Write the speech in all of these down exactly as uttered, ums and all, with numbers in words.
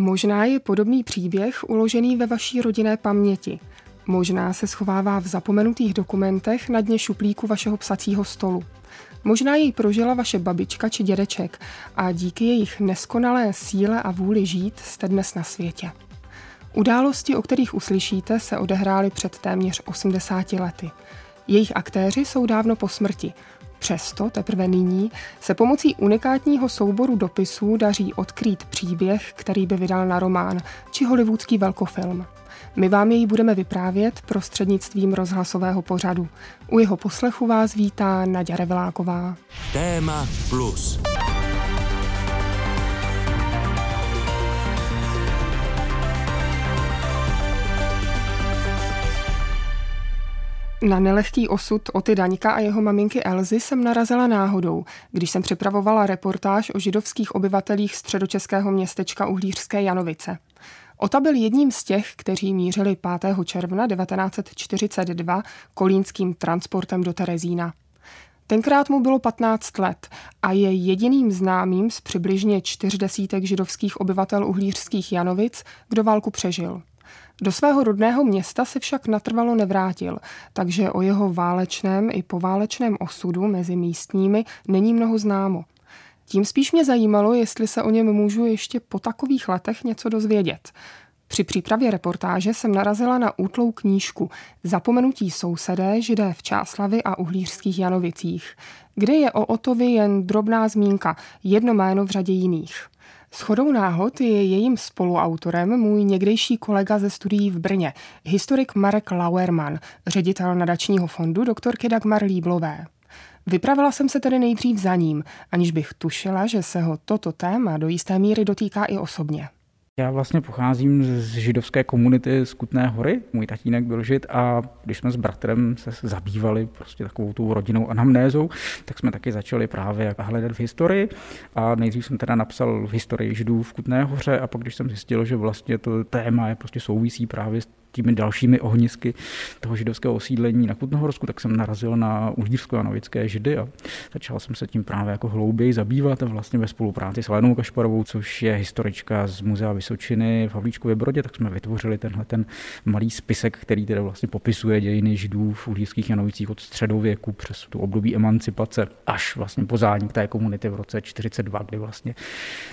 Možná je podobný příběh uložený ve vaší rodinné paměti. Možná se schovává v zapomenutých dokumentech na dně šuplíku vašeho psacího stolu. Možná jej prožila vaše babička či dědeček a díky jejich neskonalé síle a vůli žít jste dnes na světě. Události, o kterých uslyšíte, se odehrály před téměř osmdesáti lety. Jejich aktéři jsou dávno po smrti. Přesto teprve nyní se pomocí unikátního souboru dopisů daří odkrýt příběh, který by vydal na román či hollywoodský velkofilm. My vám jej budeme vyprávět prostřednictvím rozhlasového pořadu. U jeho poslechu vás vítá Naďa Reveláková. Téma Plus. Na nelehký osud Oty Daňka a jeho maminky Elzy jsem narazila náhodou, když jsem připravovala reportáž o židovských obyvatelích středočeského městečka Uhlířské Janovice. Ota byl jedním z těch, kteří mířili pátého června devatenáct set čtyřicet dva kolínským transportem do Terezína. Tenkrát mu bylo patnáct let a je jediným známým z přibližně čtyř desítek židovských obyvatel Uhlířských Janovic, kdo válku přežil. Do svého rodného města se však natrvalo nevrátil, takže o jeho válečném i poválečném osudu mezi místními není mnoho známo. Tím spíš mě zajímalo, jestli se o něm můžu ještě po takových letech něco dozvědět. Při přípravě reportáže jsem narazila na útlou knížku Zapomenutí sousedé, Židé v Čáslavi a Uhlířských Janovicích, kde je o Otovi jen drobná zmínka, jedno jméno v řadě jiných. Shodou náhod je jejím spoluautorem můj někdejší kolega ze studií v Brně, historik Marek Lauermann, ředitel nadačního fondu doktorky Dagmar Líblové. Vypravila jsem se tedy nejdřív za ním, aniž bych tušila, že se ho toto téma do jisté míry dotýká i osobně. Já vlastně pocházím z židovské komunity z Kutné Hory. Můj tatínek byl žid a když jsme s bratrem se zabývali prostě takovou tou rodinnou anamnézou, tak jsme taky začali právě hledat v historii. A nejdřív jsem teda napsal v historii židů v Kutné Hoře a pak když jsem zjistil, že vlastně to téma je prostě souvisí právě s těmi dalšími ohnisky toho židovského osídlení na Kutnohorsku, tak jsem narazil na uhlířsko-janovické židy a začal jsem se tím právě jako hlouběji zabývat a vlastně ve spolupráci s Lenou Kašparovou, což je historička z Muzea Vysočiny v Havlíčkově Brodě, tak jsme vytvořili tenhle ten malý spisek, který teda vlastně popisuje dějiny židů v Uhlířských Janovicích od středověku přes tu období emancipace až vlastně po zánik té komunity v roce čtyřicet dva, kdy vlastně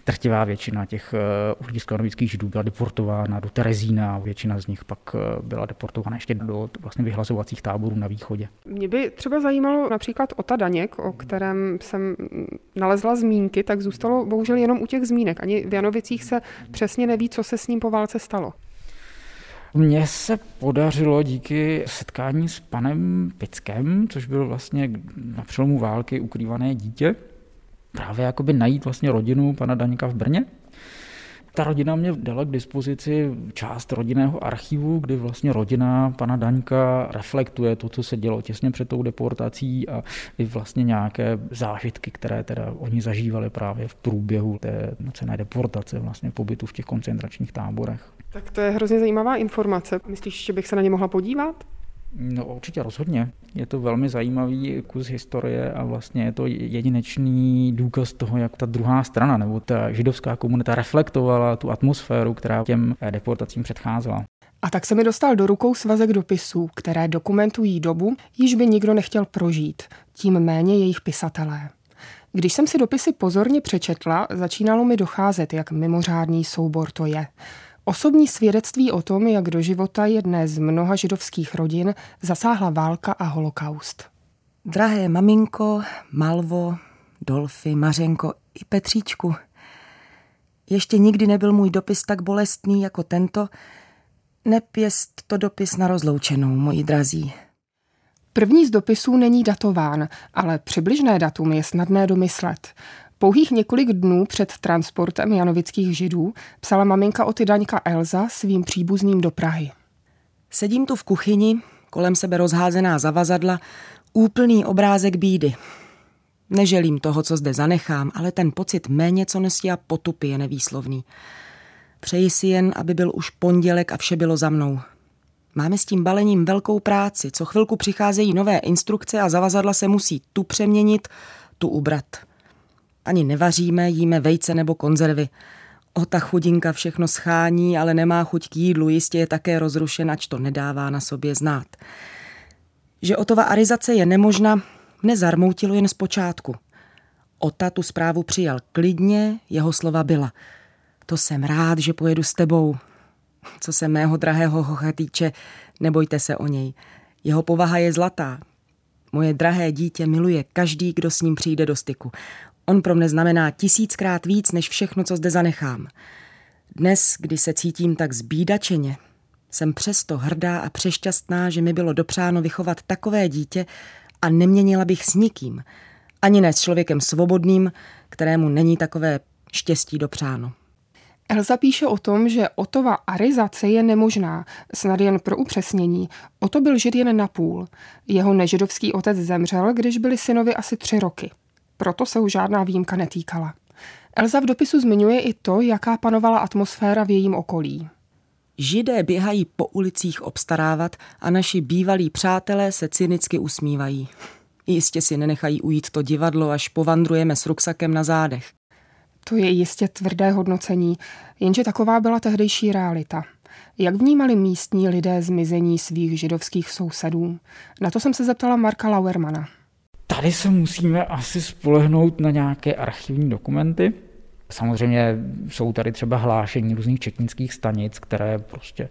drtivá většina těch uhlířsko-janovických židů byla deportována do Terezína, většina z nich pak byla deportována ještě do vlastně vyhlazovacích táborů na východě. Mě by třeba zajímalo například Ota Daněk, o kterém jsem nalezla zmínky, tak zůstalo bohužel jenom u těch zmínek. Ani v Janovicích se přesně neví, co se s ním po válce stalo. Mně se podařilo díky setkání s panem Pickem, což byl vlastně na přelomu války ukrývané dítě, právě jakoby najít vlastně rodinu pana Daněka v Brně. Ta rodina mě dala k dispozici část rodinného archivu, kdy vlastně rodina pana Daňka reflektuje to, co se dělo těsně před tou deportací a i vlastně nějaké zážitky, které teda oni zažívali právě v průběhu té nucené deportace, vlastně pobytu v těch koncentračních táborech. Tak to je hrozně zajímavá informace. Myslíš, že bych se na ně mohla podívat? No určitě rozhodně. Je to velmi zajímavý kus historie a vlastně je to jedinečný důkaz toho, jak ta druhá strana nebo ta židovská komunita reflektovala tu atmosféru, která těm deportacím předcházela. A tak se mi dostal do rukou svazek dopisů, které dokumentují dobu, již by nikdo nechtěl prožít, tím méně jejich pisatelé. Když jsem si dopisy pozorně přečetla, začínalo mi docházet, jak mimořádný soubor to je. Osobní svědectví o tom, jak do života jedné z mnoha židovských rodin zasáhla válka a holokaust. Drahé maminko, Malvo, Dolfy, Mařenko i Petříčku, ještě nikdy nebyl můj dopis tak bolestný jako tento, nepěst to dopis na rozloučenou, moji drazí. První z dopisů není datován, ale přibližné datum je snadné domyslet. Pouhých několik dnů před transportem janovických židů psala maminka Oty Daňka Elza svým příbuzným do Prahy. Sedím tu v kuchyni, kolem sebe rozházená zavazadla, úplný obrázek bídy. Neželím toho, co zde zanechám, ale ten pocit méněconosti a potupy je nevýslovný. Přeji si jen, aby byl už pondělek a vše bylo za mnou. Máme s tím balením velkou práci, co chvilku přicházejí nové instrukce a zavazadla se musí tu přeměnit, tu ubrat. Ani nevaříme, jíme vejce nebo konzervy. O, ta chudinka všechno schání, ale nemá chuť k jídlu, jistě je také rozrušena, to nedává na sobě znát. Že Otova arizace je nemožná, mne zarmoutilo jen zpočátku. Ota tu zprávu přijal klidně, jeho slova byla: to jsem rád, že pojedu s tebou. Co se mého drahého hocha týče, nebojte se o něj. Jeho povaha je zlatá. Moje drahé dítě miluje každý, kdo s ním přijde do styku. On pro mne znamená tisíckrát víc, než všechno, co zde zanechám. Dnes, kdy se cítím tak zbídačeně, jsem přesto hrdá a přešťastná, že mi bylo dopřáno vychovat takové dítě a neměnila bych s nikým. Ani ne s člověkem svobodným, kterému není takové štěstí dopřáno. Elza píše o tom, že Otova arizace je nemožná, snad jen pro upřesnění. Oto byl žid jen napůl. Jeho nežidovský otec zemřel, když byli synovi asi tři roky. Proto se ho žádná výjimka netýkala. Elza v dopisu zmiňuje i to, jaká panovala atmosféra v jejím okolí. Židé běhají po ulicích obstarávat a naši bývalí přátelé se cynicky usmívají. Jistě si nenechají ujít to divadlo, až povandrujeme s ruksakem na zádech. To je jistě tvrdé hodnocení, jenže taková byla tehdejší realita. Jak vnímali místní lidé zmizení svých židovských sousedů? Na to jsem se zeptala Marka Lauermana. Tady se musíme asi spolehnout na nějaké archivní dokumenty. Samozřejmě jsou tady třeba hlášení různých četnických stanic, které prostě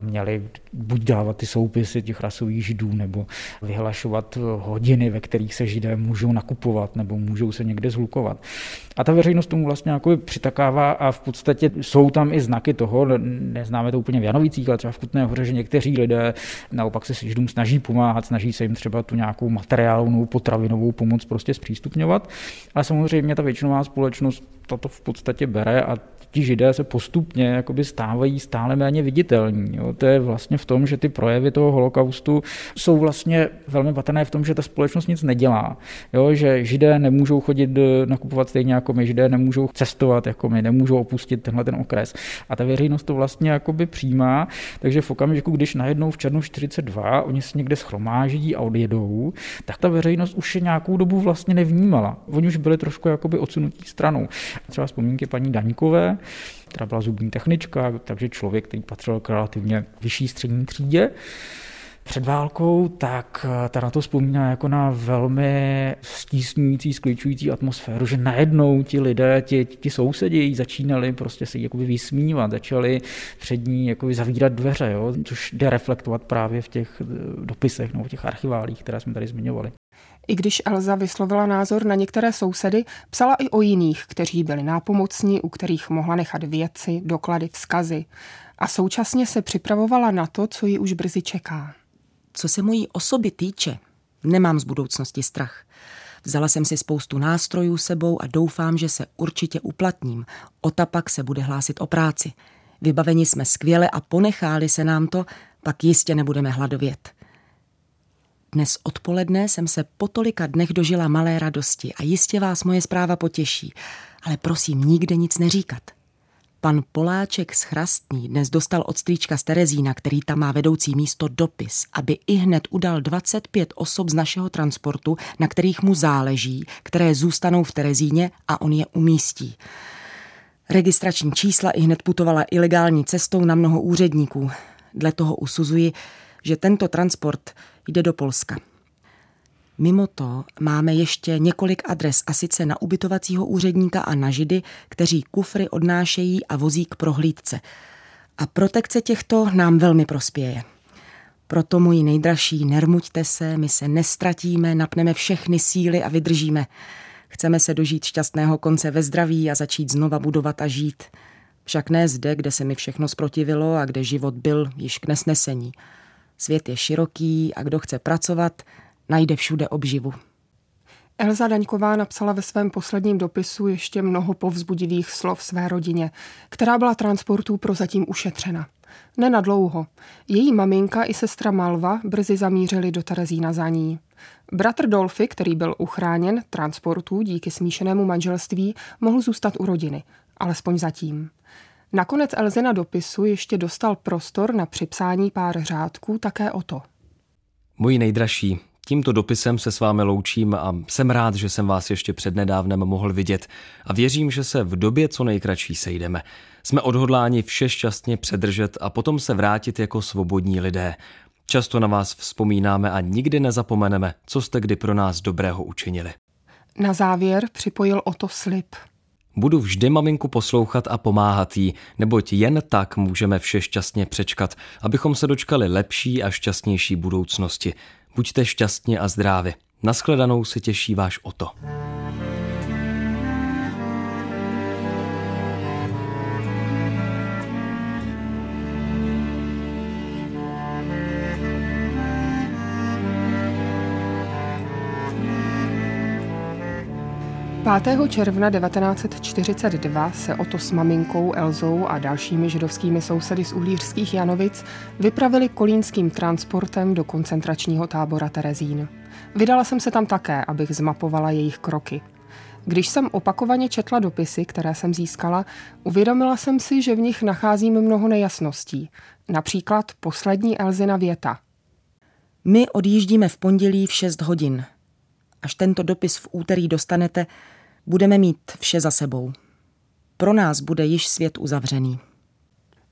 měly buď dávat ty soupisy těch rasových židů, nebo vyhlašovat hodiny, ve kterých se židé můžou nakupovat, nebo můžou se někde zhlukovat. A ta veřejnost tomu vlastně jako přitakává a v podstatě jsou tam i znaky toho, neznáme to úplně v Janovicích, ale třeba v Kutné Hoře, že někteří lidé naopak se židům snaží pomáhat, snaží se jim třeba tu nějakou materiálnou, potravinovou pomoc prostě zpřístupňovat. Ale samozřejmě ta většinová společnost toto v podstatě bere a ti židé se postupně jakoby stávají stále méně viditelní. Jo. To je vlastně v tom, že ty projevy toho holokaustu jsou vlastně velmi patrné v tom, že ta společnost nic nedělá. Jo, že židé nemůžou chodit nakupovat stejně jako my, židé nemůžou cestovat jako my, nemůžou opustit tenhle ten okres. A ta veřejnost to vlastně jakoby přijímá, takže v okamžiku, když najednou v červnu čtyřicet dva oni se někde shromáždí a odjedou, tak ta veřejnost už je nějakou dobu vlastně nevnímala. Oni už byli trošku jakoby odsunutí stranou. Třeba vzpomínky paní Daňkové, která byla zubní technička, takže člověk, který patřil k relativně vyšší střední třídě před válkou, tak ta na to vzpomíná jako na velmi stísňující, skličující atmosféru, že najednou ti lidé, ti, ti sousedi začínali prostě se jakoby vysmívat, začali před ní jakoby zavírat dveře, jo? Což jde reflektovat právě v těch dopisech nebo v těch archiválích, které jsme tady zmiňovali. I když Elza vyslovila názor na některé sousedy, psala i o jiných, kteří byli nápomocní, u kterých mohla nechat věci, doklady, vzkazy. A současně se připravovala na to, co ji už brzy čeká. Co se mojí osoby týče, nemám z budoucnosti strach. Vzala jsem si spoustu nástrojů sebou a doufám, že se určitě uplatním. Ota pak se bude hlásit o práci. Vybaveni jsme skvěle a ponecháli se nám to, pak jistě nebudeme hladovět. Dnes odpoledne jsem se po tolika dnech dožila malé radosti a jistě vás moje zpráva potěší, ale prosím, nikde nic neříkat. Pan Poláček z Chrastní dnes dostal od strýčka z Terezína, který tam má vedoucí místo, dopis, aby ihned udal dvacet pět osob z našeho transportu, na kterých mu záleží, které zůstanou v Terezíně a on je umístí. Registrační čísla ihned putovala ilegální cestou na mnoho úředníků. Dle toho usuzuji, že tento transport jde do Polska. Mimo to máme ještě několik adres, a sice na ubytovacího úředníka a na židy, kteří kufry odnášejí a vozí k prohlídce. A protekce těchto nám velmi prospěje. Proto, moji nejdražší, nermuďte se, my se nestratíme, napneme všechny síly a vydržíme. Chceme se dožít šťastného konce ve zdraví a začít znova budovat a žít. Však ne zde, kde se mi všechno zprotivilo a kde život byl již k nesnesení. Svět je široký a kdo chce pracovat, najde všude obživu. Elza Daňková napsala ve svém posledním dopisu ještě mnoho povzbudivých slov své rodině, která byla transportů prozatím ušetřena. Nenadlouho. Její maminka i sestra Malva brzy zamířili do Terezína za ní. Bratr Dolfy, který byl uchráněn transportů díky smíšenému manželství, mohl zůstat u rodiny, alespoň zatím. Nakonec Elzina dopisu ještě dostal prostor na připsání pár řádků také o to. Moji nejdražší, tímto dopisem se s vámi loučím a jsem rád, že jsem vás ještě přednedávnem mohl vidět a věřím, že se v době co nejkratší sejdeme. Jsme odhodláni vše šťastně předržet a potom se vrátit jako svobodní lidé. Často na vás vzpomínáme a nikdy nezapomeneme, co jste kdy pro nás dobrého učinili. Na závěr připojil o to slib. Budu vždy maminku poslouchat a pomáhat jí, neboť jen tak můžeme vše šťastně přečkat, abychom se dočkali lepší a šťastnější budoucnosti. Buďte šťastně a zdrávi. Naschledanou se těší váš Oto. pátého června devatenáct set čtyřicet dva se Oto s maminkou Elzou a dalšími židovskými sousedy z Uhlířských Janovic vypravili kolínským transportem do koncentračního tábora Terezín. Vydala jsem se tam také, abych zmapovala jejich kroky. Když jsem opakovaně četla dopisy, které jsem získala, uvědomila jsem si, že v nich nacházím mnoho nejasností. Například poslední Elzina věta. My odjíždíme v pondělí v šest hodin. Až tento dopis v úterý dostanete, budeme mít vše za sebou. Pro nás bude již svět uzavřený.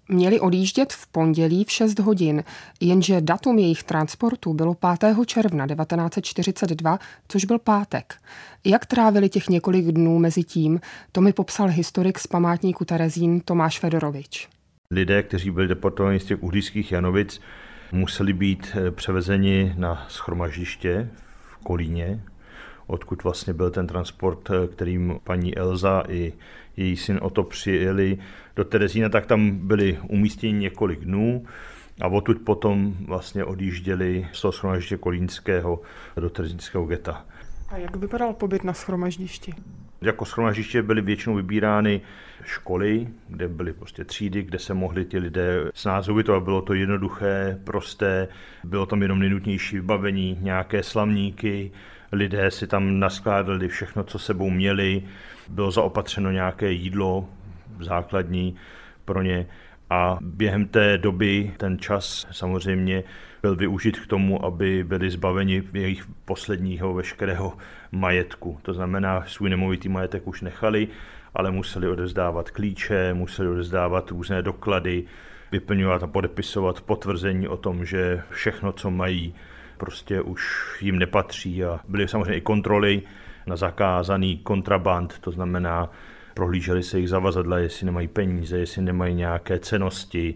Měli odjíždět v pondělí v šest hodin, jenže datum jejich transportu bylo pátého června devatenáct set čtyřicet dva, což byl pátek. Jak trávili těch několik dnů mezi tím, to mi popsal historik z památníku Terezín Tomáš Fedorovič. Lidé, kteří byli deportováni z těch Uhlířských Janovic, museli být převezeni na shromaždiště v Kolíně, odkud vlastně byl ten transport, kterým paní Elza i její syn Oto přijeli do Terezína, tak tam byli umístěni několik dnů a odtud potom vlastně odjížděli z toho shromaždiště kolínského do terezínského geta. A jak vypadal pobyt na shromaždišti? Jako shromaždiště byly většinou vybírány školy, kde byly prostě třídy, kde se mohli ti lidé snázovit, a bylo to jednoduché, prosté, bylo tam jenom nejnutnější vybavení, nějaké slamníky, lidé si tam naskládali všechno, co sebou měli, bylo zaopatřeno nějaké jídlo základní pro ně a během té doby ten čas samozřejmě byl využit k tomu, aby byli zbaveni jejich posledního veškerého majetku. To znamená, svůj nemovitý majetek už nechali, ale museli odevzdávat klíče, museli odevzdávat různé doklady, vyplňovat a podepisovat potvrzení o tom, že všechno, co mají, prostě už jim nepatří. A byly samozřejmě i kontroly na zakázaný kontraband, to znamená, prohlíželi se jich zavazadla, jestli nemají peníze, jestli nemají nějaké cennosti.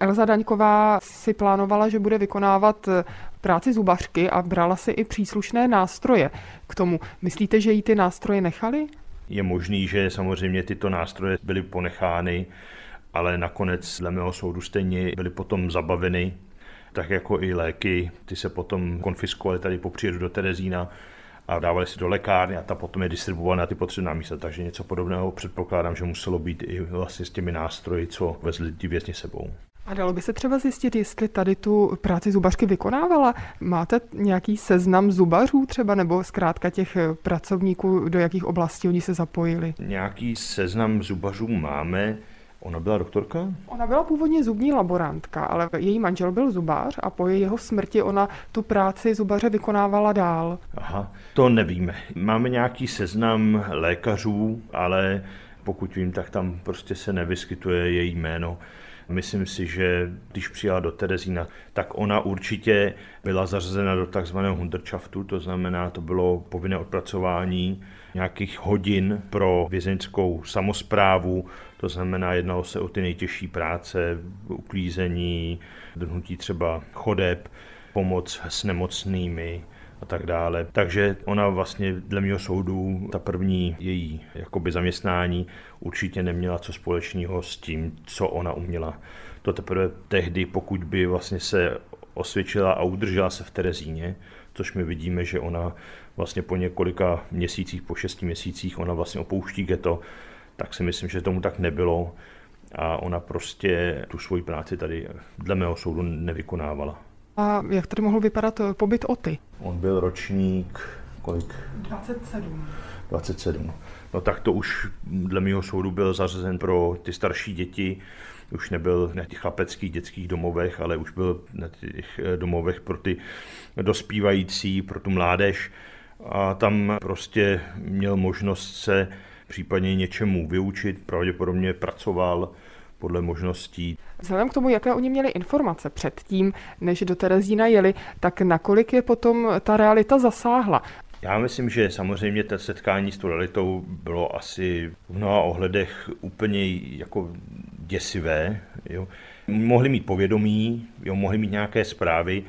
Elza Daňková si plánovala, že bude vykonávat práci zubařky a brala si i příslušné nástroje k tomu. Myslíte, že jí ty nástroje nechali? Je možný, že samozřejmě tyto nástroje byly ponechány, ale nakonec dle mého soudu stejně byly potom zabaveny, tak jako i léky. Ty se potom konfiskovaly tady po příjedu do Terezína a dávali si do lékárny a ta potom je distribuovala na ty potřebná místa. Takže něco podobného předpokládám, že muselo být i vlastně s těmi nástroji, co vezli ti vězni sebou. A dalo by se třeba zjistit, jestli tady tu práci zubařky vykonávala? Máte nějaký seznam zubařů třeba, nebo zkrátka těch pracovníků, do jakých oblastí oni se zapojili? Nějaký seznam zubařů máme. Ona byla doktorka? Ona byla původně zubní laborantka, ale její manžel byl zubař a po jeho smrti ona tu práci zubaře vykonávala dál. Aha, to nevíme. Máme nějaký seznam lékařů, ale pokud vím, tak tam prostě se nevyskytuje její jméno. Myslím si, že když přijela do Terezína, tak ona určitě byla zařazena do takzvaného Hundertschaftu, to znamená, to bylo povinné odpracování nějakých hodin pro vězeňskou samosprávu, to znamená, jednalo se o ty nejtěžší práce, uklízení, drhnutí třeba chodeb, pomoc s nemocnými a tak dále. Takže ona vlastně dle mého soudu, ta první její jakoby zaměstnání určitě neměla co společného s tím, co ona uměla. To teprve tehdy, pokud by vlastně se osvědčila a udržela se v Terezíně, což my vidíme, že ona vlastně po několika měsících, po šesti měsících, ona vlastně opouští ghetto, tak si myslím, že tomu tak nebylo a ona prostě tu svoji práci tady dle mého soudu nevykonávala. A jak tady mohl vypadat pobyt Oty? On byl ročník kolik? dvacet sedm. dvacet sedm. No tak to už dle mého soudu byl zařazen pro ty starší děti, už nebyl na těch chlapeckých dětských domovech, ale už byl na těch domovech pro ty dospívající, pro tu mládež. A tam prostě měl možnost se případně něčemu vyučit, pravděpodobně pracoval podle možností. Vzhledem k tomu, jaké oni měli informace předtím, než do Terezína jeli, tak nakolik je potom ta realita zasáhla? Já myslím, že samozřejmě to setkání s tou realitou bylo asi v mnoha ohledech úplně jako děsivé. Jo. Mohli mít povědomí, jo, mohli mít nějaké zprávy,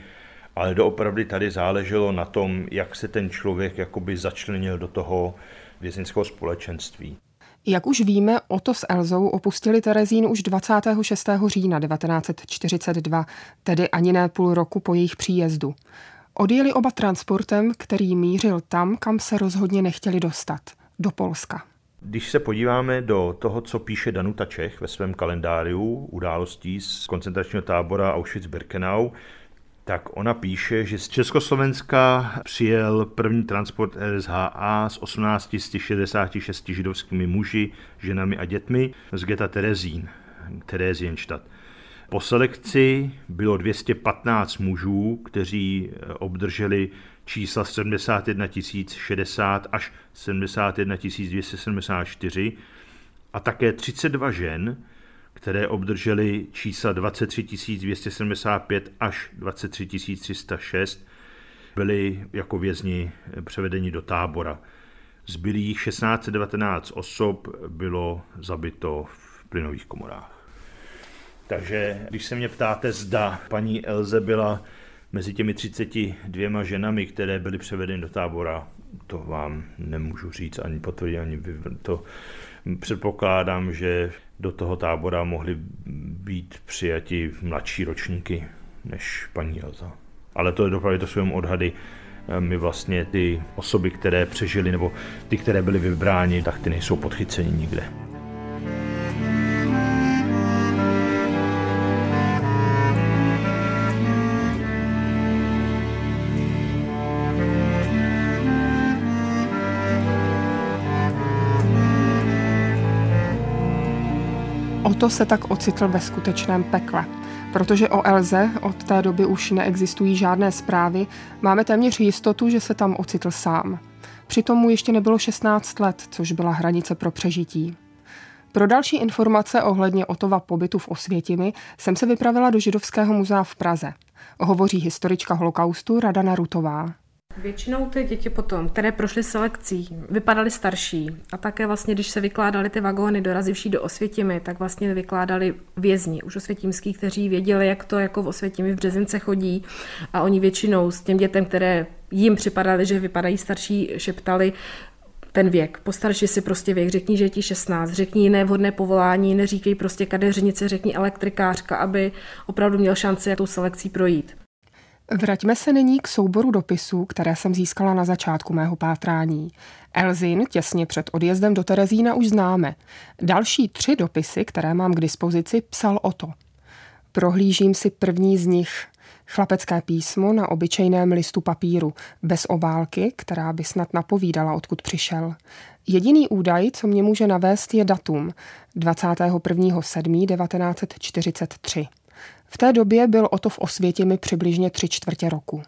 ale doopravdy tady záleželo na tom, jak se ten člověk jakoby začlenil do toho vězeňského společenství. Jak už víme, Oto s Elzou opustili Terezín už dvacátého šestého října devatenáct set čtyřicet dva, tedy ani ne půl roku po jejich příjezdu. Odjeli oba transportem, který mířil tam, kam se rozhodně nechtěli dostat, do Polska. Když se podíváme do toho, co píše Danuta Čech ve svém kalendáriu událostí z koncentračního tábora Auschwitz-Birkenau, tak ona píše, že z Československa přijel první transport R S H A s osmnácti sty šedesáti šesti židovskými muži, ženami a dětmi z geta Terezín, Theresienstadt. Po selekci bylo dvě stě patnáct mužů, kteří obdrželi čísla sedmdesát jedna tisíc šedesát až sedmdesát jedna tisíc dvě stě sedmdesát čtyři a také třicet dva žen, které obdržely čísla dvacet tři tisíc dvě stě sedmdesát pět až dvacet tři tisíc tři sta šest, byli jako vězni převedeni do tábora. Zbylých tisíc šest set devatenáct osob bylo zabito v plynových komorách. Takže když se mě ptáte, zda paní Elze byla mezi těmi třiceti dvěma ženami, které byly převedeny do tábora, to vám nemůžu říct ani potvrdit, ani to předpokládám, že do toho tábora mohly být přijati mladší ročníky než paní Elza. Ale to je dopravě to svým odhady. My vlastně ty osoby, které přežily, nebo ty, které byly vybráni, tak ty nejsou podchyceni nikde. Oto se tak ocitl ve skutečném pekle. Protože o Elze od té doby už neexistují žádné zprávy, máme téměř jistotu, že se tam ocitl sám. Přitom mu ještě nebylo šestnáct let, což byla hranice pro přežití. Pro další informace ohledně Otova pobytu v Osvětimi jsem se vypravila do Židovského muzea v Praze. Hovoří historička holokaustu Radana Rutová. Většinou ty děti potom, které prošly selekcí, vypadaly starší a také vlastně, když se vykládaly ty vagóny dorazivší do Osvětimi, tak vlastně vykládali vězni, už osvětímský, kteří věděli, jak to jako v Osvětimi v Březince chodí, a oni většinou s těm dětem, které jim připadaly, že vypadají starší, šeptali ten věk. Postarší si prostě věk, řekni, že je ti šestnáct, řekni jiné vhodné povolání, neříkej prostě kadeřnice, řekni elektrikářka, aby opravdu měl šanci tou selekcí projít. Vraťme se nyní k souboru dopisů, které jsem získala na začátku mého pátrání. Elzin těsně před odjezdem do Terezína už známe. Další tři dopisy, které mám k dispozici, psal Oto. Prohlížím si první z nich. Chlapecké písmo na obyčejném listu papíru, bez obálky, která by snad napovídala, odkud přišel. Jediný údaj, co mě může navést, je datum dvacátého prvního června devatenáct set čtyřicet tři. V té době byl Oto v Osvětimi přibližně tři čtvrtě roku.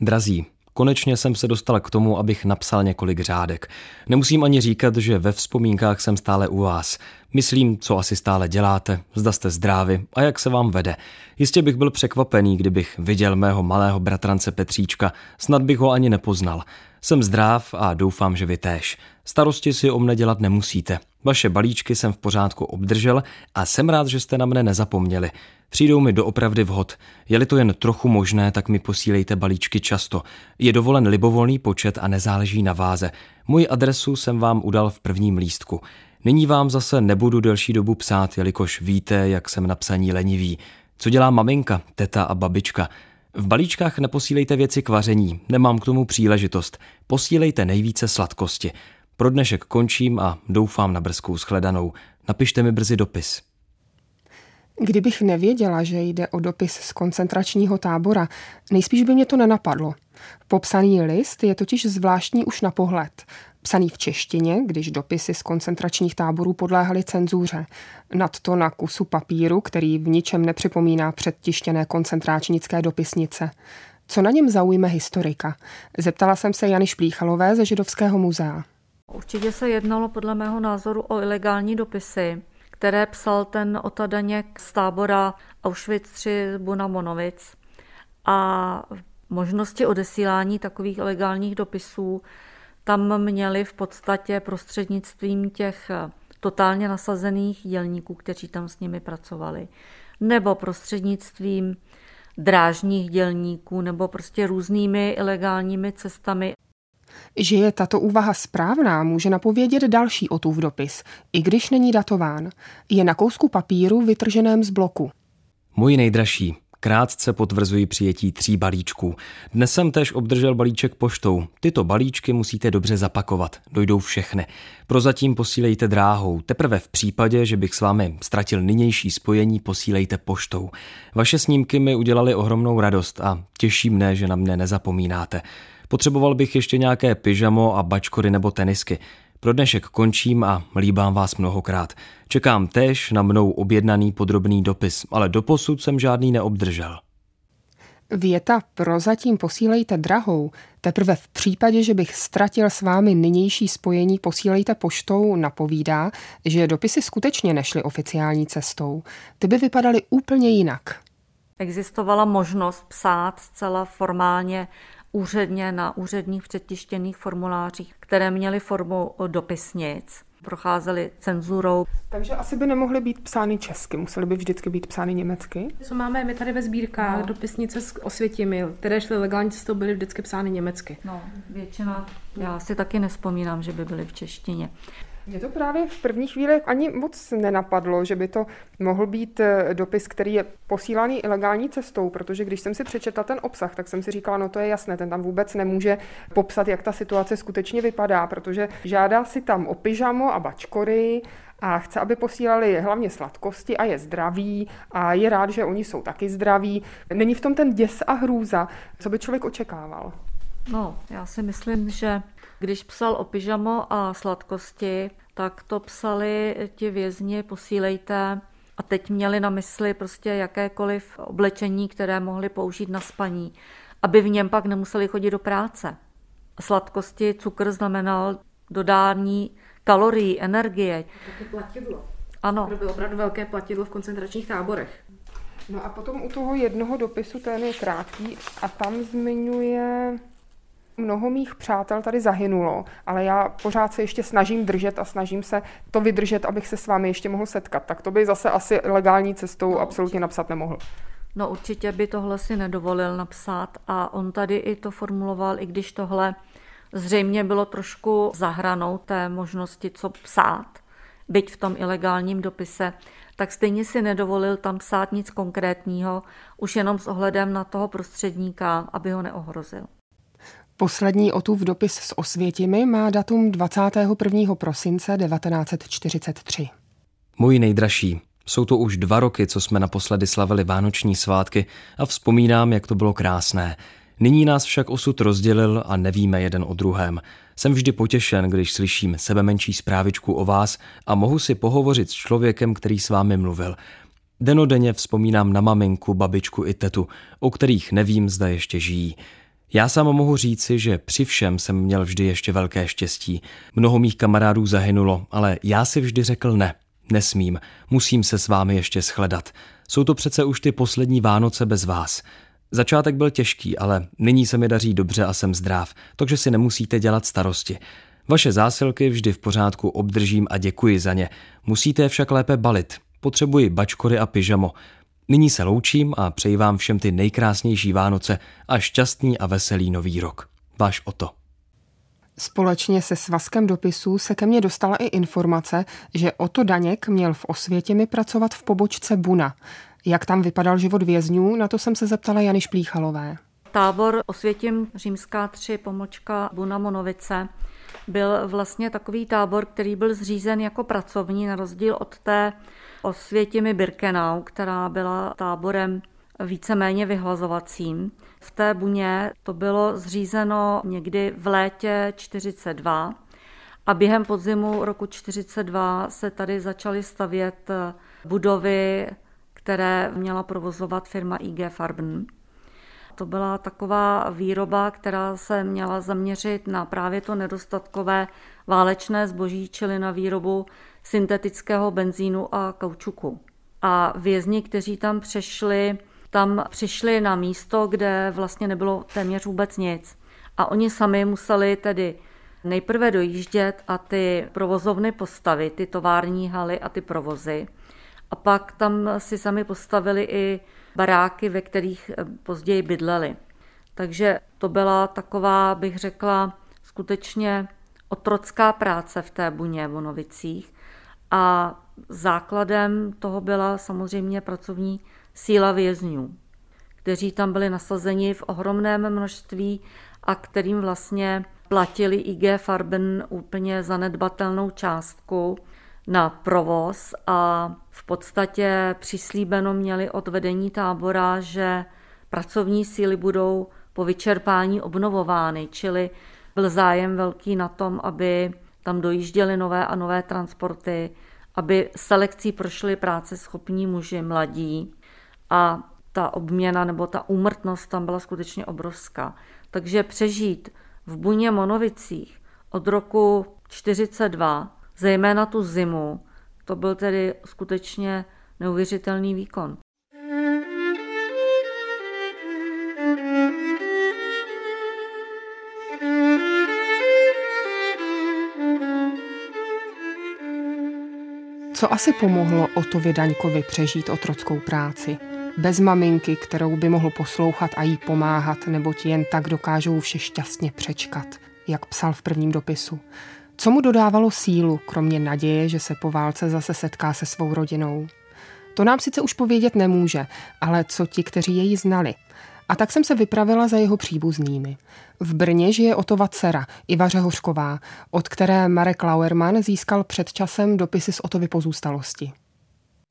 Drazí, konečně jsem se dostal k tomu, abych napsal několik řádek. Nemusím ani říkat, že ve vzpomínkách jsem stále u vás. Myslím, co asi stále děláte, zda jste zdrávi a jak se vám vede. Jistě bych byl překvapený, kdybych viděl mého malého bratrance Petříčka, snad bych ho ani nepoznal. Jsem zdráv a doufám, že vy též. Starosti si o mne dělat nemusíte. Vaše balíčky jsem v pořádku obdržel a jsem rád, že jste na mne nezapomněli. Přijdou mi doopravdy vhod. Je-li to jen trochu možné, tak mi posílejte balíčky často. Je dovolen libovolný počet a nezáleží na váze. Moji adresu jsem vám udal v prvním lístku. Nyní vám zase nebudu delší dobu psát, jelikož víte, jak jsem na psaní lenivý. Co dělá maminka, teta a babička? V balíčkách neposílejte věci k vaření, nemám k tomu příležitost. Posílejte nejvíce sladkosti. Pro dnešek končím a doufám na brzkou shledanou. Napište mi brzy dopis. Kdybych nevěděla, že jde o dopis z koncentračního tábora, nejspíš by mě to nenapadlo. Popsaný list je totiž zvláštní už na pohled. psaný v češtině, když dopisy z koncentračních táborů podléhaly cenzuře. Nadto na kusu papíru, který v ničem nepřipomíná předtištěné koncentráčnické dopisnice. Co na něm zaujme historika? Zeptala jsem se Jany Šplíchalové ze Židovského muzea. Určitě se jednalo podle mého názoru o ilegální dopisy, které psal ten Ota Daněk z tábora Auschwitz tři Buna Monowitz. A možnosti odesílání takových ilegálních dopisů tam měli v podstatě prostřednictvím těch totálně nasazených dělníků, kteří tam s nimi pracovali, nebo prostřednictvím drážních dělníků, nebo prostě různými ilegálními cestami. Že je tato úvaha správná, může napovědět další Otův dopis, i když není datován. Je na kousku papíru vytrženém z bloku. Můj nejdražší. Krátce potvrzuji přijetí tří balíčků. Dnes jsem též obdržel balíček poštou. Tyto balíčky musíte dobře zapakovat. Dojdou všechny. Prozatím posílejte dráhou. Teprve v případě, že bych s vámi ztratil nynější spojení, posílejte poštou. Vaše snímky mi udělaly ohromnou radost a těší mne, že na mne nezapomínáte. Potřeboval bych ještě nějaké pyžamo a bačkory nebo tenisky. Pro dnešek končím a líbám vás mnohokrát. Čekám též na mnou objednaný podrobný dopis, ale doposud jsem žádný neobdržel. Věta prozatím posílejte drahou, teprve v případě, že bych ztratil s vámi nynější spojení posílejte poštou, napovídá, že dopisy skutečně nešly oficiální cestou. Ty by vypadaly úplně jinak. Existovala možnost psát zcela formálně úředně na úředních předtištěných formulářích, které měly formu dopisnic, procházely cenzurou. Takže asi by nemohly být psány česky, musely by vždycky být psány německy. Co máme my tady ve sbírkách, no. Dopisnice s Osvětimi, které šly legální cestou, byly vždycky psány německy. No, většina, já si taky nespomínám, že by byly v češtině. Mě to právě v první chvíli ani moc nenapadlo, že by to mohl být dopis, který je posílaný ilegální cestou, protože když jsem si přečetla ten obsah, tak jsem si říkala, no to je jasné, ten tam vůbec nemůže popsat, jak ta situace skutečně vypadá, protože žádá si tam o pyžamo a bačkory a chce, aby posílali hlavně sladkosti a je zdravý a je rád, že oni jsou taky zdraví. Není v tom ten děs a hrůza, co by člověk očekával? No, já si myslím, že když psal o pyžamo a sladkosti, tak to psali ti vězni, posílejte. A teď měli na mysli prostě jakékoliv oblečení, které mohli použít na spaní, aby v něm pak nemuseli chodit do práce. Sladkosti, cukr znamenal dodání kalorií, energie. Taky platidlo. Ano. To bylo opravdu velké platidlo v koncentračních táborech. No a potom u toho jednoho dopisu, ten je krátký, a tam zmiňuje... Mnoho mých přátel tady zahynulo, ale já pořád se ještě snažím držet a snažím se to vydržet, abych se s vámi ještě mohl setkat. Tak to by zase asi legální cestou no, absolutně určitě. Napsat nemohl. No určitě by tohle si nedovolil napsat a on tady i to formuloval, i když tohle zřejmě bylo trošku za hranou té možnosti, co psát, byť v tom ilegálním dopise, tak stejně si nedovolil tam psát nic konkrétního, už jenom s ohledem na toho prostředníka, aby ho neohrozil. Poslední Otův dopis s Osvětimi má datum dvacátého prvního prosince devatenáct set čtyřicet tři. Můj nejdražší. Jsou to už dva roky, co jsme naposledy slavili vánoční svátky a vzpomínám, jak to bylo krásné. Nyní nás však osud rozdělil a nevíme jeden o druhém. Jsem vždy potěšen, když slyším sebemenší zprávičku o vás a mohu si pohovořit s člověkem, který s vámi mluvil. Denodenně vzpomínám na maminku, babičku i tetu, o kterých nevím, zda ještě žijí. Já sám mohu říci, že při všem jsem měl vždy ještě velké štěstí. Mnoho mých kamarádů zahynulo, ale já si vždy řekl ne, nesmím, musím se s vámi ještě shledat. Jsou to přece už ty poslední Vánoce bez vás. Začátek byl těžký, ale nyní se mi daří dobře a jsem zdrav, takže si nemusíte dělat starosti. Vaše zásilky vždy v pořádku obdržím a děkuji za ně. Musíte je však lépe balit. Potřebuji bačkory a pyžamo. Nyní se loučím a přeji vám všem ty nejkrásnější Vánoce a šťastný a veselý nový rok. Váš Oto. Společně se svazkem dopisů se ke mně dostala i informace, že Ota Daněk měl v Osvětimi pracovat v pobočce Buna. Jak tam vypadal život vězňů, na to jsem se zeptala Jany Šplíchalové. Tábor Osvětim římská tři pomlčka Buna Monovice byl vlastně takový tábor, který byl zřízen jako pracovní, na rozdíl od té Auschwitz-Birkenau, která byla táborem víceméně vyhlazovacím. V té Buně to bylo zřízeno někdy v létě čtyřicet dva A během podzimu roku čtyřicet dva se tady začaly stavět budovy, které měla provozovat firma I G Farben. To byla taková výroba, která se měla zaměřit na právě to nedostatkové válečné zboží, čili na výrobu syntetického benzínu a kaučuku. A vězni, kteří tam přešli, tam přišli na místo, kde vlastně nebylo téměř vůbec nic. A oni sami museli tedy nejprve dojíždět a ty provozovny postavit, ty tovární haly a ty provozy. A pak tam si sami postavili i baráky, ve kterých později bydleli. Takže to byla taková, bych řekla, skutečně otrocká práce v té Buně Monowicích. A základem toho byla samozřejmě pracovní síla vězňů, kteří tam byli nasazeni v ohromném množství a kterým vlastně platili I G Farben úplně zanedbatelnou částku na provoz a v podstatě přislíbeno měli od vedení tábora, že pracovní síly budou po vyčerpání obnovovány, čili byl zájem velký na tom, aby tam dojížděly nové a nové transporty, aby selekcí prošly práceschopní muži, mladí a ta obměna nebo ta úmrtnost tam byla skutečně obrovská. Takže přežít v Buně Monowicích od roku čtyřicet dva, zejména tu zimu, to byl tedy skutečně neuvěřitelný výkon. Co asi pomohlo Otovi Daňkovi přežít otrockou práci? Bez maminky, kterou by mohl poslouchat a jí pomáhat, neboť jen tak dokážou vše šťastně přečkat, jak psal v prvním dopisu. Co mu dodávalo sílu, kromě naděje, že se po válce zase setká se svou rodinou? To nám sice už povědět nemůže, ale co ti, kteří jej znali. A tak jsem se vypravila za jeho příbuznými. V Brně žije Otova dcera, Iva Řehořková, od které Marek Lauermann získal před časem dopisy z Otovy pozůstalosti.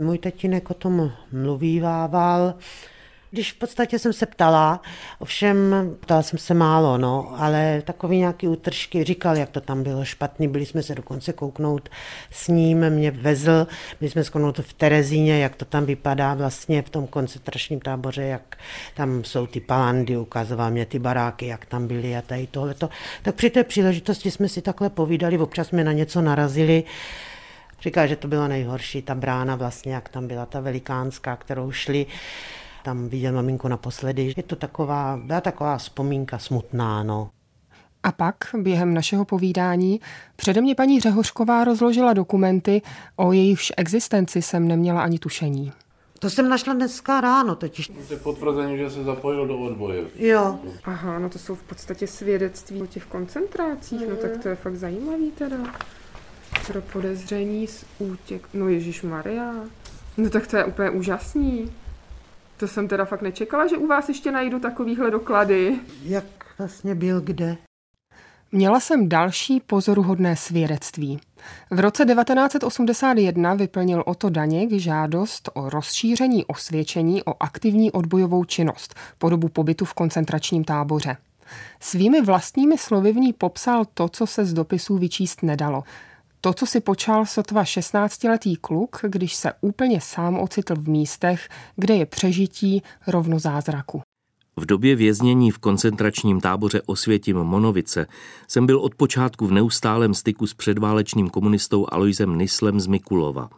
Můj tatínek o tom mluvívával, když v podstatě jsem se ptala, ovšem ptala jsem se málo, no, ale takový nějaký útržky, říkal, jak to tam bylo špatný, byli jsme se dokonce kouknout s ním, mě vezl, byli jsme kouknout v Terezíně, jak to tam vypadá vlastně v tom koncentračním táboře, jak tam jsou ty palandy, ukazoval mě ty baráky, jak tam byly a tady tohleto. Tak při té příležitosti jsme si takhle povídali, občas jsme na něco narazili. Říkal, že to bylo nejhorší, ta brána vlastně, jak tam byla ta velikánská, kterou šli. Tam viděl maminku naposledy. Je to taková, byla taková vzpomínka smutná, no. A pak během našeho povídání přede mě paní Řehořková rozložila dokumenty, o jejichž existenci jsem neměla ani tušení. To jsem našla dneska ráno totiž. To je potvrzení, že se zapojil do odboje. Jo. Aha, no to jsou v podstatě svědectví o těch koncentrácích, mm. no tak to je fakt zajímavý teda. Pro podezření z útěk. No ježišmarja. No tak to je úplně úžasný. To jsem teda fakt nečekala, že u vás ještě najdu takovýhle doklady. Jak vlastně byl kde? Měla jsem další pozoruhodné svědectví. V roce devatenáct set osmdesát jedna vyplnil Ota Daněk žádost o rozšíření osvědčení o aktivní odbojovou činnost po dobu pobytu v koncentračním táboře. Svými vlastními slovy v ní popsal to, co se z dopisů vyčíst nedalo. To, co si počal sotva šestnáctiletý kluk, když se úplně sám ocitl v místech, kde je přežití rovno zázraku. V době věznění v koncentračním táboře Osvětim Monovice jsem byl od počátku v neustálém styku s předválečným komunistou Aloisem Nyslem z Mikulova.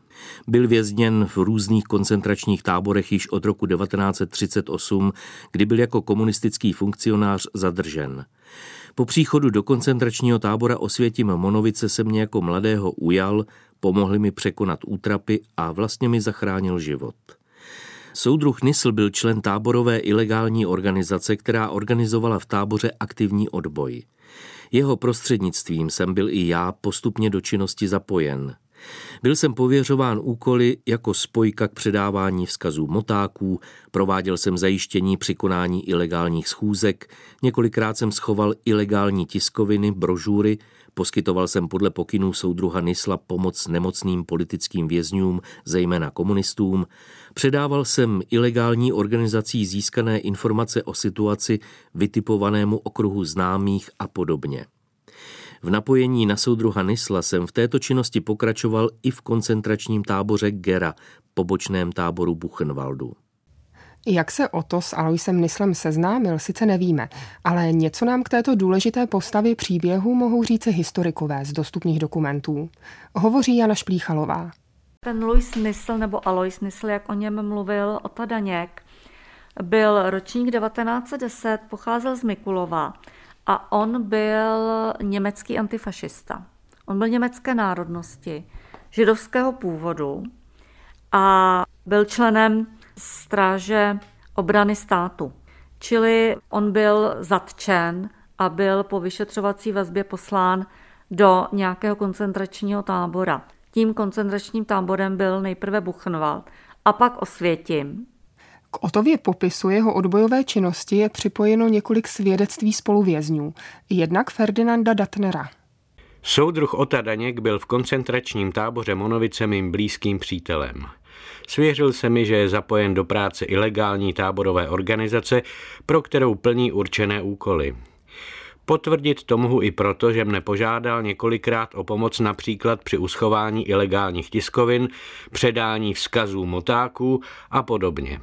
Byl vězněn v různých koncentračních táborech již od roku devatenáct set třicet osm, kdy byl jako komunistický funkcionář zadržen. Po příchodu do koncentračního tábora Osvětim Monovice se mě jako mladého ujal, pomohli mi překonat útrapy a vlastně mi zachránil život. Soudruh Nysl byl člen táborové ilegální organizace, která organizovala v táboře aktivní odboj. Jeho prostřednictvím jsem byl i já postupně do činnosti zapojen. Byl jsem pověřován úkoly jako spojka k předávání vzkazů motáků, prováděl jsem zajištění při konání ilegálních schůzek, několikrát jsem schoval ilegální tiskoviny, brožury, poskytoval jsem podle pokynů soudruha Nysla pomoc nemocným politickým vězňům, zejména komunistům, předával jsem ilegální organizací získané informace o situaci vytipovanému okruhu známých a podobně. V napojení na soudruha Nysla jsem v této činnosti pokračoval i v koncentračním táboře Gera, pobočném táboru Buchenwaldu. Jak se Oto s Aloisem Nyslem seznámil, sice nevíme, ale něco nám k této důležité postavě příběhu mohou říci historikové z dostupných dokumentů. Hovoří Jana Šplíchalová. Ten Louis Nysl, nebo Alois Nysl, jak o něm mluvil Ota Daněk, byl ročník devatenáct set deset, pocházel z Mikulova a on byl německý antifašista. On byl německé národnosti, židovského původu a byl členem stráže obrany státu. Čili on byl zatčen a byl po vyšetřovací vazbě poslán do nějakého koncentračního tábora. Tím koncentračním táborem byl nejprve Buchenwald a pak Osvětim. K Otově popisu jeho odbojové činnosti je připojeno několik svědectví spoluvězňů, jednak Ferdinanda Datnera. Soudruh Ota Daněk byl v koncentračním táboře Monowice mým blízkým přítelem. Svěřil se mi, že je zapojen do práce ilegální táborové organizace, pro kterou plní určené úkoly. Potvrdit to mohu i proto, že mne požádal několikrát o pomoc například při uschování ilegálních tiskovin, předání vzkazů motáků a podobně.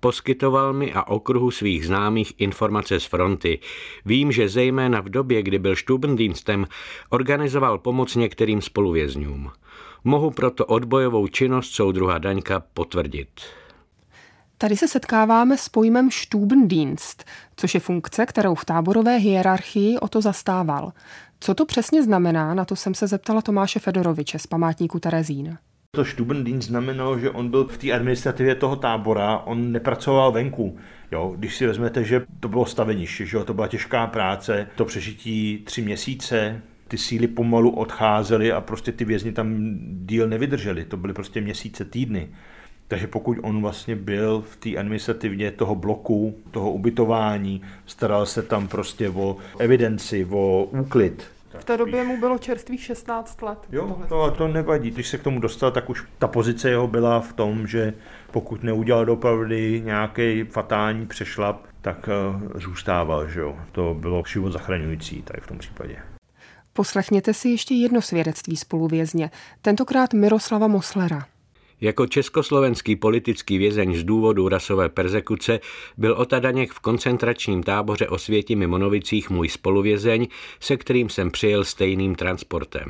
Poskytoval mi a okruhu svých známých informace z fronty. Vím, že zejména v době, kdy byl štubendienstem, organizoval pomoc některým spoluvězňům. Mohu proto odbojovou činnost soudruha Daňka potvrdit. Tady se setkáváme s pojmem Stubendienst, což je funkce, kterou v táborové hierarchii Oto zastával. Co to přesně znamená, na to jsem se zeptala Tomáše Fedoroviče z památníku Terezín. To Stubendienst znamenalo, že on byl v té administrativě toho tábora, on nepracoval venku. Jo, když si vezmete, že to bylo staveniště, že to byla těžká práce, to přežití tři měsíce, ty síly pomalu odcházely a prostě ty vězni tam díl nevydrželi. To byly prostě měsíce, týdny. Takže pokud on vlastně byl v té administrativně toho bloku, toho ubytování, staral se tam prostě o evidenci, o úklid. V té době mu bylo čerstvých šestnáct let. Jo, to, a to nevadí. Když se k tomu dostal, tak už ta pozice jeho byla v tom, že pokud neudělal dopravdy nějaký fatální přešlap, tak uh, zůstával, že jo. To bylo život zachraňující tady v tom případě. Poslechněte si ještě jedno svědectví spoluvězně, tentokrát Miroslava Moslera. Jako československý politický vězeň z důvodu rasové perzekuce byl Ota Daněk v koncentračním táboře Osvětimi Monowicích můj spoluvězeň, se kterým jsem přijel stejným transportem.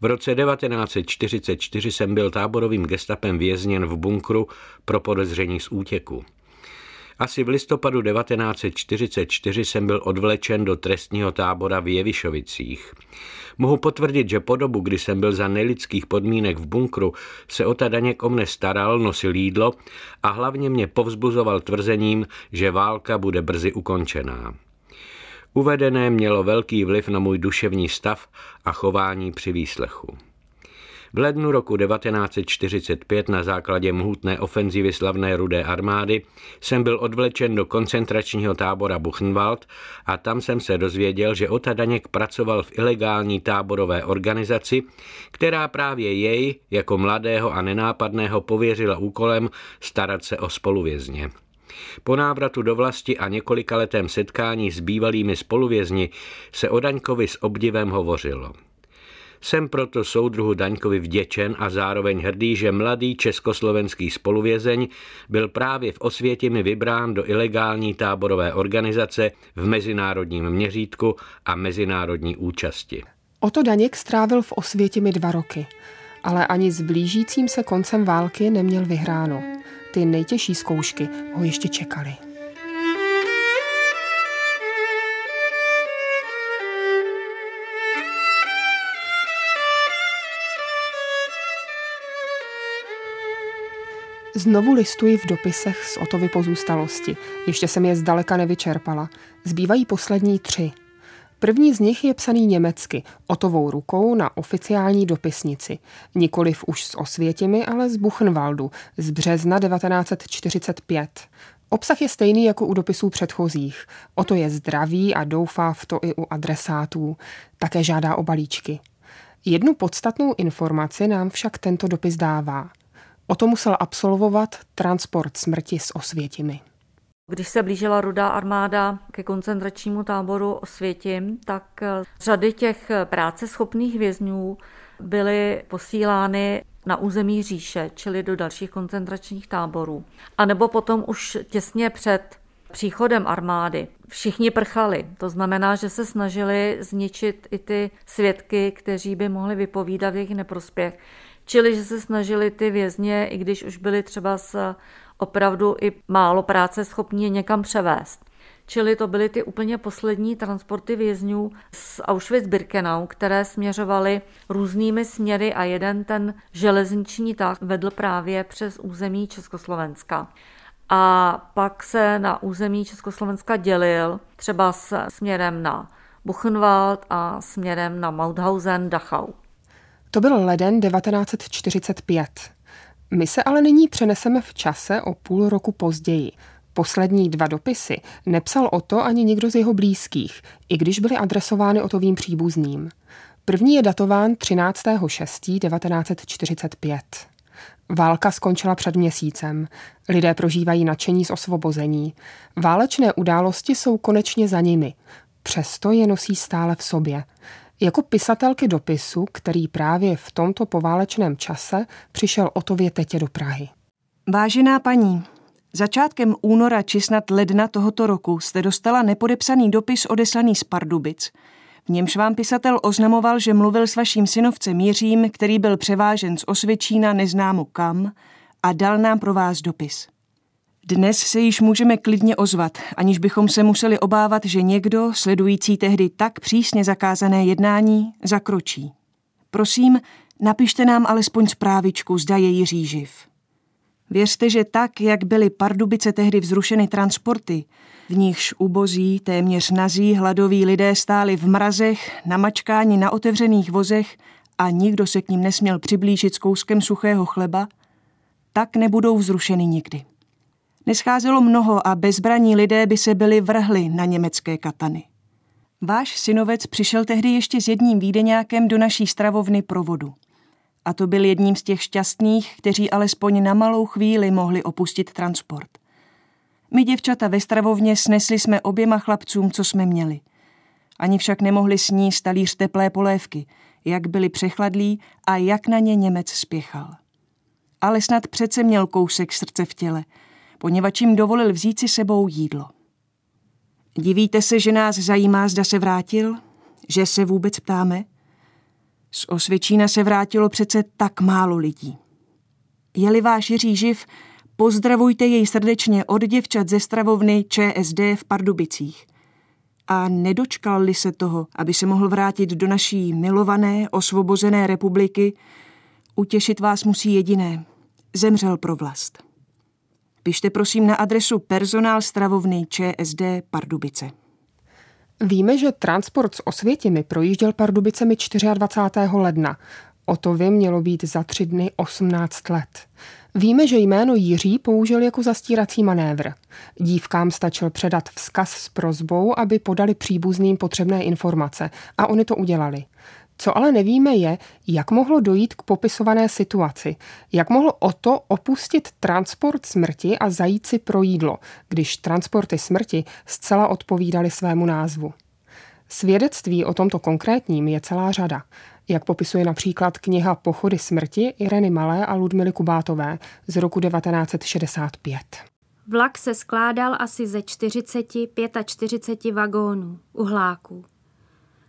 V roce devatenáct set čtyřicet čtyři jsem byl táborovým gestapem vězněn v bunkru pro podezření z útěku. Asi v listopadu devatenáct set čtyřicet čtyři jsem byl odvlečen do trestního tábora v Jevišovicích. Mohu potvrdit, že po dobu, kdy jsem byl za nelidských podmínek v bunkru, se Ota Daněk o mne staral, nosil jídlo a hlavně mě povzbuzoval tvrzením, že válka bude brzy ukončená. Uvedené mělo velký vliv na můj duševní stav a chování při výslechu. V lednu roku devatenáct set čtyřicet pět na základě mohutné ofenzivy slavné Rudé armády jsem byl odvlečen do koncentračního tábora Buchenwald a tam jsem se dozvěděl, že Ota Daněk pracoval v ilegální táborové organizaci, která právě jej, jako mladého a nenápadného, pověřila úkolem starat se o spoluvězně. Po návratu do vlasti a několikaletém setkání s bývalými spoluvězni se o Daňkovi s obdivem hovořilo. Jsem proto soudruhu Daňkovi vděčen a zároveň hrdý, že mladý československý spoluvězeň byl právě v Osvětimi vybrán do ilegální táborové organizace v mezinárodním měřítku a mezinárodní účasti. Oto Daněk strávil v Osvětimi dva roky, ale ani s blížícím se koncem války neměl vyhráno. Ty nejtěžší zkoušky ho ještě čekaly. Znovu listuji v dopisech z Otovy pozůstalosti. Ještě jsem je zdaleka nevyčerpala. Zbývají poslední tři. První z nich je psaný německy, Otovou rukou na oficiální dopisnici. Nikoliv už s Osvětimi, ale z Buchenwaldu, z března devatenáct set čtyřicet pět. Obsah je stejný jako u dopisů předchozích. Oto je zdravý a doufá v to i u adresátů. Také žádá o balíčky. Jednu podstatnou informaci nám však tento dopis dává. Oto musel absolvovat transport smrti s Osvětimi. Když se blížila Rudá armáda ke koncentračnímu táboru Osvětim, tak řady těch práceschopných vězňů byly posílány na území říše, čili do dalších koncentračních táborů. A nebo potom už těsně před příchodem armády všichni prchali. To znamená, že se snažili zničit i ty svědky, kteří by mohli vypovídat jejich neprospěch. Čili, že se snažili ty vězně, i když už byli třeba s opravdu i málo práce schopní, někam převést. Čili to byly ty úplně poslední transporty vězňů z Auschwitz-Birkenau, které směřovaly různými směry a jeden ten železniční tah vedl právě přes území Československa. A pak se na území Československa dělil třeba s směrem na Buchenwald a směrem na Mauthausen, Dachau. To byl leden devatenáct set čtyřicet pět. My se ale nyní přeneseme v čase o půl roku později. Poslední dva dopisy nepsal Oto ani nikdo z jeho blízkých, i když byly adresovány Otovým příbuzným. První je datován třináctého června devatenáct set čtyřicet pět. Válka skončila před měsícem. Lidé prožívají nadšení z osvobození. Válečné události jsou konečně za nimi. Přesto je nosí stále v sobě. Jako pisatelky dopisu, který právě v tomto poválečném čase přišel Otově tetě do Prahy. Vážená paní, začátkem února či snad ledna tohoto roku jste dostala nepodepsaný dopis odeslaný z Pardubic. V němž vám pisatel oznamoval, že mluvil s vaším synovcem Jiřím, který byl převážen z Osvědčína neznámo kam, a dal nám pro vás dopis. Dnes se již můžeme klidně ozvat, aniž bychom se museli obávat, že někdo, sledující tehdy tak přísně zakázané jednání, zakročí. Prosím, napište nám alespoň zprávičku, zda je Jiří živ. Věřte, že tak, jak byly Pardubice tehdy vzrušeny transporty, v nichž ubozí, téměř nazí, hladoví lidé stáli v mrazech, namačkáni na otevřených vozech a nikdo se k ním nesměl přiblížit s kouskem suchého chleba, tak nebudou vzrušeny nikdy. Nescházelo mnoho a bezbraní lidé by se byli vrhli na německé katany. Váš synovec přišel tehdy ještě s jedním vídeňákem do naší stravovny pro vodu. A to byl jedním z těch šťastných, kteří alespoň na malou chvíli mohli opustit transport. My, děvčata ve stravovně, snesli jsme oběma chlapcům, co jsme měli. Ani však nemohli sníst talíř teplé polévky, jak byli přechladlí a jak na ně Němec spěchal. Ale snad přece měl kousek srdce v těle, poněvadž jim dovolil vzít si sebou jídlo. Divíte se, že nás zajímá, zda se vrátil? Že se vůbec ptáme? Z Osvědčína se vrátilo přece tak málo lidí. Je-li váš Jiří živ, pozdravujte jej srdečně od děvčat ze stravovny Č S D v Pardubicích. A nedočkal-li se toho, aby se mohl vrátit do naší milované, osvobozené republiky, utěšit vás musí jediné. Zemřel pro vlast. Pište prosím na adresu personál stravovny Č S D Pardubice. Víme, že transport s Osvětimi projížděl Pardubicemi dvacátého čtvrtého ledna. Otovi mělo být za tři dny osmnáct let. Víme, že jméno Jiří použil jako zastírací manévr. Dívkám stačil předat vzkaz s prosbou, aby podali příbuzným potřebné informace, a oni to udělali. Co ale nevíme je, jak mohlo dojít k popisované situaci. Jak mohl Oto opustit transport smrti a zajít si pro jídlo, když transporty smrti zcela odpovídaly svému názvu. Svědectví o tomto konkrétním je celá řada. Jak popisuje například kniha Pochody smrti Ireny Malé a Ludmily Kubátové z roku devatenáct set šedesát pět. Vlak se skládal asi ze čtyřicet až čtyřicet pět vagónů, uhláků.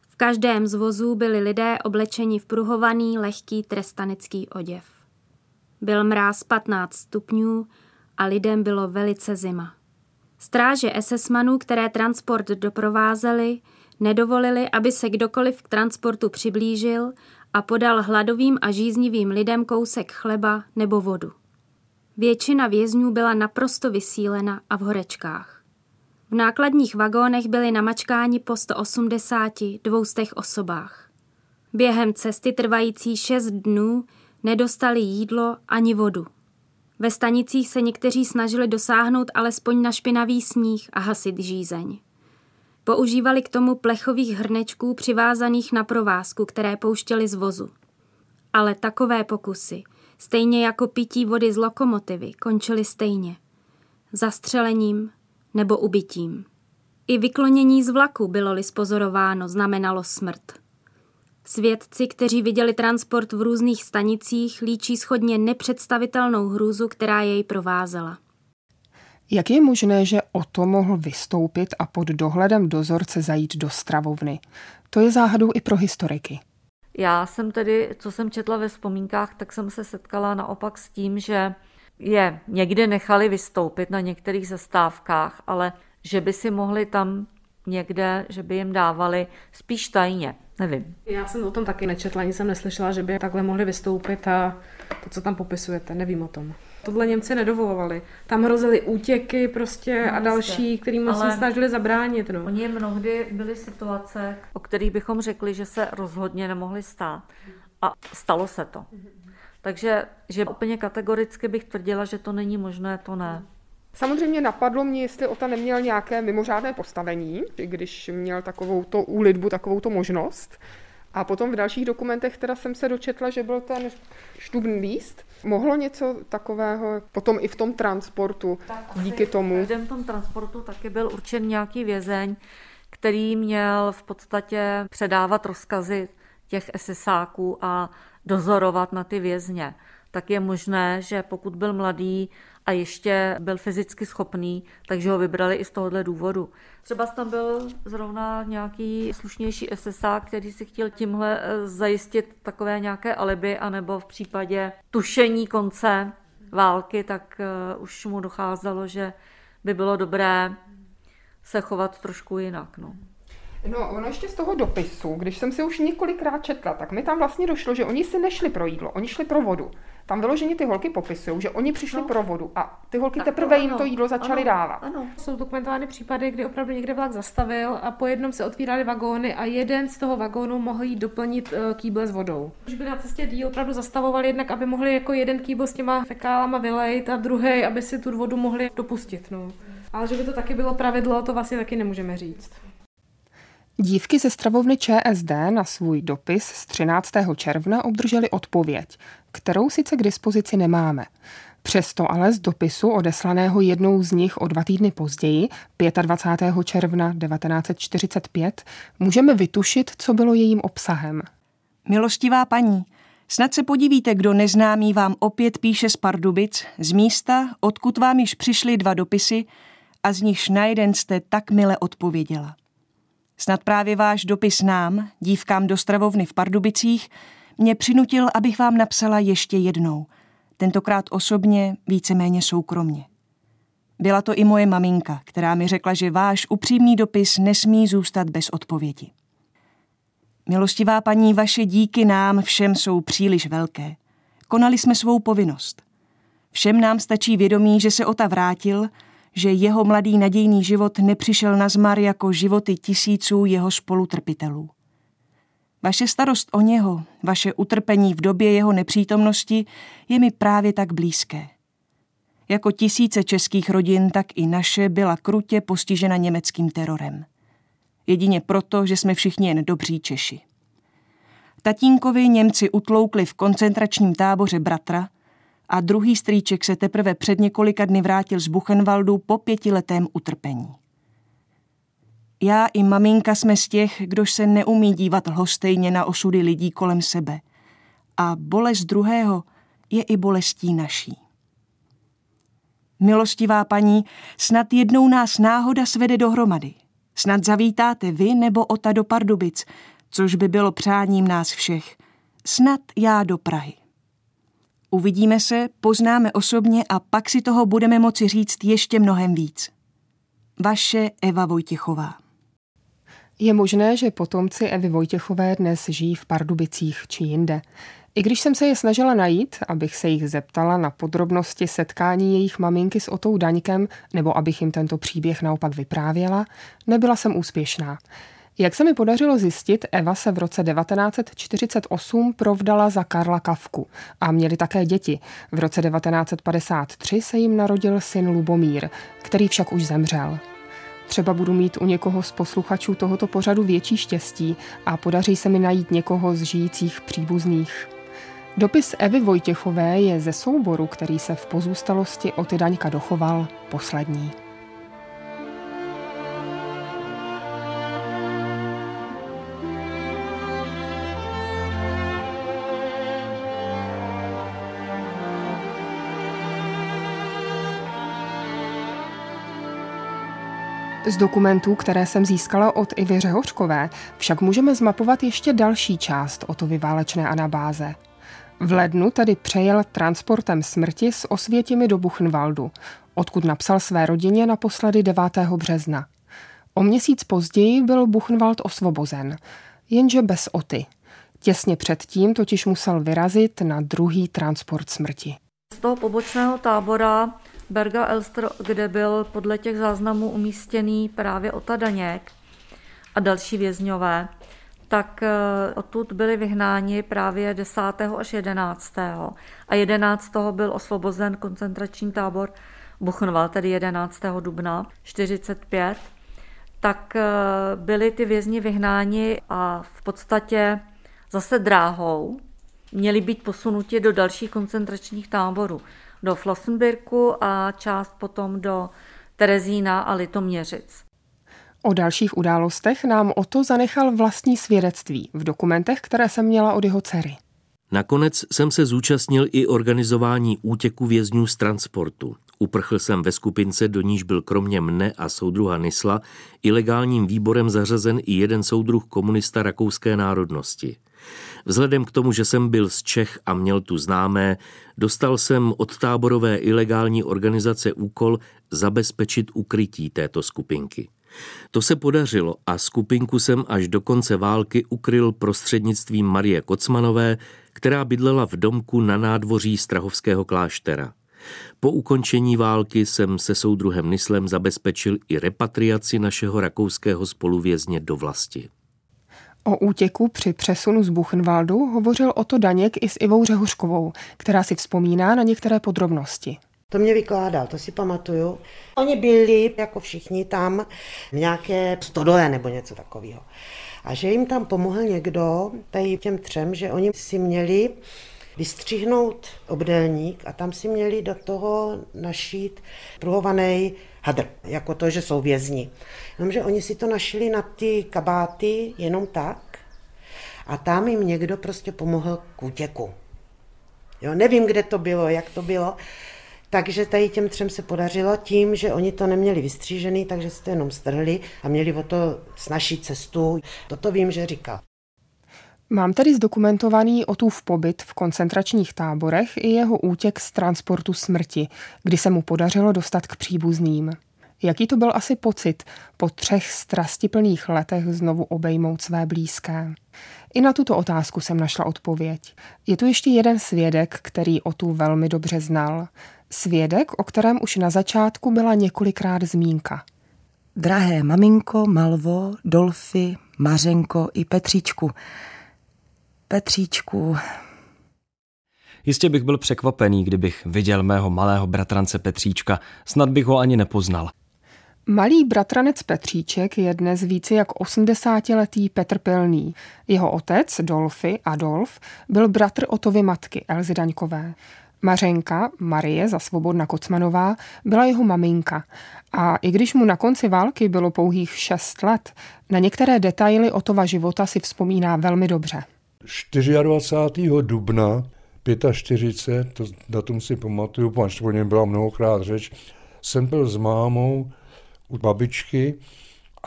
V každém z vozů byli lidé oblečeni v pruhovaný, lehký trestanecký oděv. Byl mráz patnáct stupňů a lidem bylo velice zima. Stráže es es manů, které transport doprovázely, nedovolili, aby se kdokoliv k transportu přiblížil a podal hladovým a žíznivým lidem kousek chleba nebo vodu. Většina vězňů byla naprosto vysílena a v horečkách. V nákladních vagónech byly namačkáni po sto osmdesáti, dvou stech osobách. Během cesty trvající šest dnů nedostali jídlo ani vodu. Ve stanicích se někteří snažili dosáhnout alespoň na špinavý sníh a hasit žízeň. Používali k tomu plechových hrnečků přivázaných na provázku, které pouštěli z vozu. Ale takové pokusy, stejně jako pití vody z lokomotivy, končily stejně. Zastřelením, nebo ubitím. I vyklonění z vlaku, bylo-li spozorováno, znamenalo smrt. Svědci, kteří viděli transport v různých stanicích, líčí shodně nepředstavitelnou hrůzu, která jej provázela. Jak je možné, že Oto mohl vystoupit a pod dohledem dozorce zajít do stravovny? To je záhadou i pro historiky. Já jsem tedy, co jsem četla ve vzpomínkách, tak jsem se setkala naopak s tím, že je někde nechali vystoupit na některých zastávkách, ale že by si mohli tam někde, že by jim dávali spíš tajně, nevím. Já jsem o tom taky nečetla, ani jsem neslyšela, že by takhle mohli vystoupit a to, co tam popisujete, nevím o tom. Tohle Němci nedovolovali. Tam hrozily útěky prostě no, a další, kterým se snažili zabránit. No. Oni mnohdy byly situace, o kterých bychom řekli, že se rozhodně nemohli stát. A stalo se to. Takže že úplně kategoricky bych tvrdila, že to není možné, to ne. Samozřejmě napadlo mě, jestli Ota neměl nějaké mimořádné postavení, když měl takovou to úlitbu, takovou to možnost. A potom v dalších dokumentech teda jsem se dočetla, že byl ten štubný líst. Mohlo něco takového potom i v tom transportu tak díky tomu? V tom transportu taky byl určen nějaký vězeň, který měl v podstatě předávat rozkazy těch esesáků a dozorovat na ty vězně. Tak je možné, že pokud byl mladý a ještě byl fyzicky schopný, takže ho vybrali i z tohohle důvodu. Třeba tam byl zrovna nějaký slušnější esesák, který si chtěl tímhle zajistit takové nějaké alibi, anebo v případě tušení konce války, tak už mu docházelo, že by bylo dobré se chovat trošku jinak, no. No, ono ještě z toho dopisu, když jsem si už několikrát četla, tak mi tam vlastně došlo, že oni si nešli pro jídlo, oni šli pro vodu. Tam vyloženě ty holky popisují, že oni přišli no. pro vodu a ty holky tak teprve to, jim ano, to jídlo začaly ano, dávat. Ano. Jsou dokumentovány případy, kdy opravdu někde vlak zastavil a po jednom se otvíraly vagóny a jeden z toho vagónu mohl jít doplnit kýble s vodou. Už by na cestě díl opravdu zastavoval jednak, aby mohli jako jeden kýbl s těma fekálama vylejt a druhý, aby si tu vodu mohli dopustit. No. Ale že by to taky bylo pravidlo, to vlastně taky nemůžeme říct. Dívky ze stravovny ČSD na svůj dopis z třináctého června obdrželi odpověď, kterou sice k dispozici nemáme. Přesto ale z dopisu odeslaného jednou z nich o dva týdny později, dvacátého pátého června devatenáct set čtyřicet pět, můžeme vytušit, co bylo jejím obsahem. Milostivá paní, snad se podívíte, kdo neznámý vám opět píše z Pardubic, z místa, odkud vám již přišly dva dopisy a z nichž na jeden jste tak mile odpověděla. Snad právě váš dopis nám, dívkám do stravovny v Pardubicích, mě přinutil, abych vám napsala ještě jednou, tentokrát osobně, víceméně soukromně. Byla to i moje maminka, která mi řekla, že váš upřímný dopis nesmí zůstat bez odpovědi. Milostivá paní, vaše díky nám všem jsou příliš velké. Konali jsme svou povinnost. Všem nám stačí vědomí, že se Ota vrátil, že jeho mladý nadějný život nepřišel nazmar jako životy tisíců jeho spolutrpitelů. Vaše starost o něho, vaše utrpení v době jeho nepřítomnosti je mi právě tak blízké. Jako tisíce českých rodin, tak i naše byla krutě postižena německým terorem. Jedině proto, že jsme všichni jen dobří Češi. Tatínkovi Němci utloukli v koncentračním táboře bratra, a druhý strýček se teprve před několika dny vrátil z Buchenwaldu po pětiletém utrpení. Já i maminka jsme z těch, kdož se neumí dívat lhostejně na osudy lidí kolem sebe. A bolest druhého je i bolestí naší. Milostivá paní, snad jednou nás náhoda svede dohromady. Snad zavítáte vy nebo Ota do Pardubic, což by bylo přáním nás všech. Snad já do Prahy. Uvidíme se, poznáme osobně a pak si toho budeme moci říct ještě mnohem víc. Vaše Eva Vojtěchová. Je možné, že potomci Evy Vojtěchové dnes žijí v Pardubicích či jinde. I když jsem se je snažila najít, abych se jich zeptala na podrobnosti setkání jejich maminky s Otou Daňkem, nebo abych jim tento příběh naopak vyprávěla, nebyla jsem úspěšná. Jak se mi podařilo zjistit, Eva se v roce devatenáct set čtyřicet osm provdala za Karla Kafku a měli také děti. V roce devatenáct set padesát tři se jim narodil syn Lubomír, který však už zemřel. Třeba budu mít u někoho z posluchačů tohoto pořadu větší štěstí a podaří se mi najít někoho z žijících příbuzných. Dopis Evy Vojtěchové je ze souboru, který se v pozůstalosti Oty Daňka dochoval, poslední. Z dokumentů, které jsem získala od Ivy Řehořkové, však můžeme zmapovat ještě další část Otovy válečné anabáze. V lednu tedy přejel transportem smrti z Osvětimi do Buchenwaldu, odkud napsal své rodině naposledy devátého března. O měsíc později byl Buchenwald osvobozen, jenže bez Oty. Těsně předtím totiž musel vyrazit na druhý transport smrti. Z toho pobočného tábora Berga Elster, kde byl podle těch záznamů umístěný právě Ota Daněk a další vězňové, tak odtud byli vyhnáni právě desátého až jedenáctého a jedenáctého byl osvobozen koncentrační tábor Buchenwald, tedy jedenáctého dubna čtyřicet pět, tak byli ty vězni vyhnáni a v podstatě zase dráhou měli být posunuti do dalších koncentračních táborů, do Flossenbürku a část potom do Terezína a Litoměřic. O dalších událostech nám Oto zanechal vlastní svědectví v dokumentech, které jsem měla od jeho dcery. Nakonec jsem se zúčastnil i organizování útěku vězňů z transportu. Uprchl jsem ve skupince, do níž byl kromě mne a soudruha Nysla ilegálním výborem zařazen i jeden soudruh komunista rakouské národnosti. Vzhledem k tomu, že jsem byl z Čech a měl tu známé, dostal jsem od táborové ilegální organizace úkol zabezpečit ukrytí této skupinky. To se podařilo a skupinku jsem až do konce války ukryl prostřednictvím Marie Kocmanové, která bydlela v domku na nádvoří Strahovského kláštera. Po ukončení války jsem se soudruhem Nyslem zabezpečil i repatriaci našeho rakouského spoluvězně do vlasti. O útěku při přesunu z Buchenwaldu hovořil Oto Daněk i s Ivou Řehořkovou, která si vzpomíná na některé podrobnosti. To mě vykládal, to si pamatuju. Oni byli, jako všichni tam, v nějaké stodole nebo něco takového. A že jim tam pomohl někdo, tady těm třem, že oni si měli vystřihnout obdélník a tam si měli do toho našít pruhovaný hadr, jako to, že jsou vězni. Jenomže oni si to našili na ty kabáty jenom tak a tam jim někdo prostě pomohl k útěku. Jo, nevím, kde to bylo, jak to bylo, takže tady těm třem se podařilo tím, že oni to neměli vystřížený, takže si to jenom strhli a měli o to snazší cestu. Toto vím, že říkal. Mám tedy zdokumentovaný Otův pobyt v koncentračních táborech i jeho útěk z transportu smrti, kdy se mu podařilo dostat k příbuzným. Jaký to byl asi pocit po třech strastiplných letech znovu obejmout své blízké? I na tuto otázku jsem našla odpověď. Je tu ještě jeden svědek, který Otu velmi dobře znal. Svědek, o kterém už na začátku byla několikrát zmínka. Drahé maminko, Malvo, Dolfi, Mařenko i Petříčku. Petříčku. Jistě bych byl překvapený, kdybych viděl mého malého bratrance Petříčka. Snad bych ho ani nepoznal. Malý bratranec Petříček je dnes více jak osmdesátiletý Petr Pylný. Jeho otec, Dolfi Adolf, byl bratr Otovy matky, Elzy Daňkové. Mařenka, Marie za Svobodna Kocmanová, byla jeho maminka. A i když mu na konci války bylo pouhých šest let, na některé detaily Otova života si vzpomíná velmi dobře. dvacátého čtvrtého dubna čtyřicet pět, to datum si pamatuju, pan Štvůrně byla mnohokrát řeč, jsem byl s mámou u babičky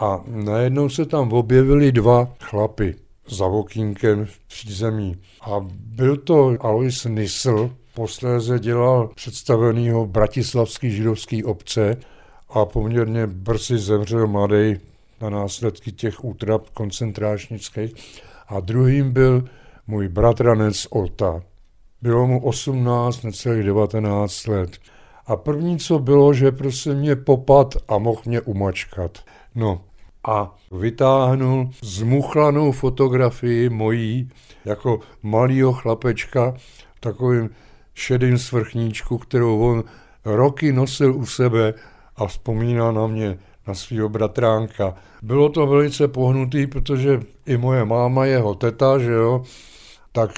a najednou se tam objevili dva chlapy za okýnkem v přízemí. A byl to Alois Nysl, posléze dělal představenýho bratislavský židovský obce a poměrně brzy zemřel mladý na následky těch útrap koncentráčnických. A druhým byl můj bratranec Ota. Bylo mu osmnáct, necelých devatenáct let. A první, co bylo, že prostě mě popad a mohl mě umačkat. No a vytáhnul zmuchlanou fotografii mojí jako malýho chlapečka v takovým šedým svrchníčku, kterou on roky nosil u sebe a vzpomínal na mě, na svýho bratránka. Bylo to velice pohnutý, protože i moje máma, jeho teta, že jo, tak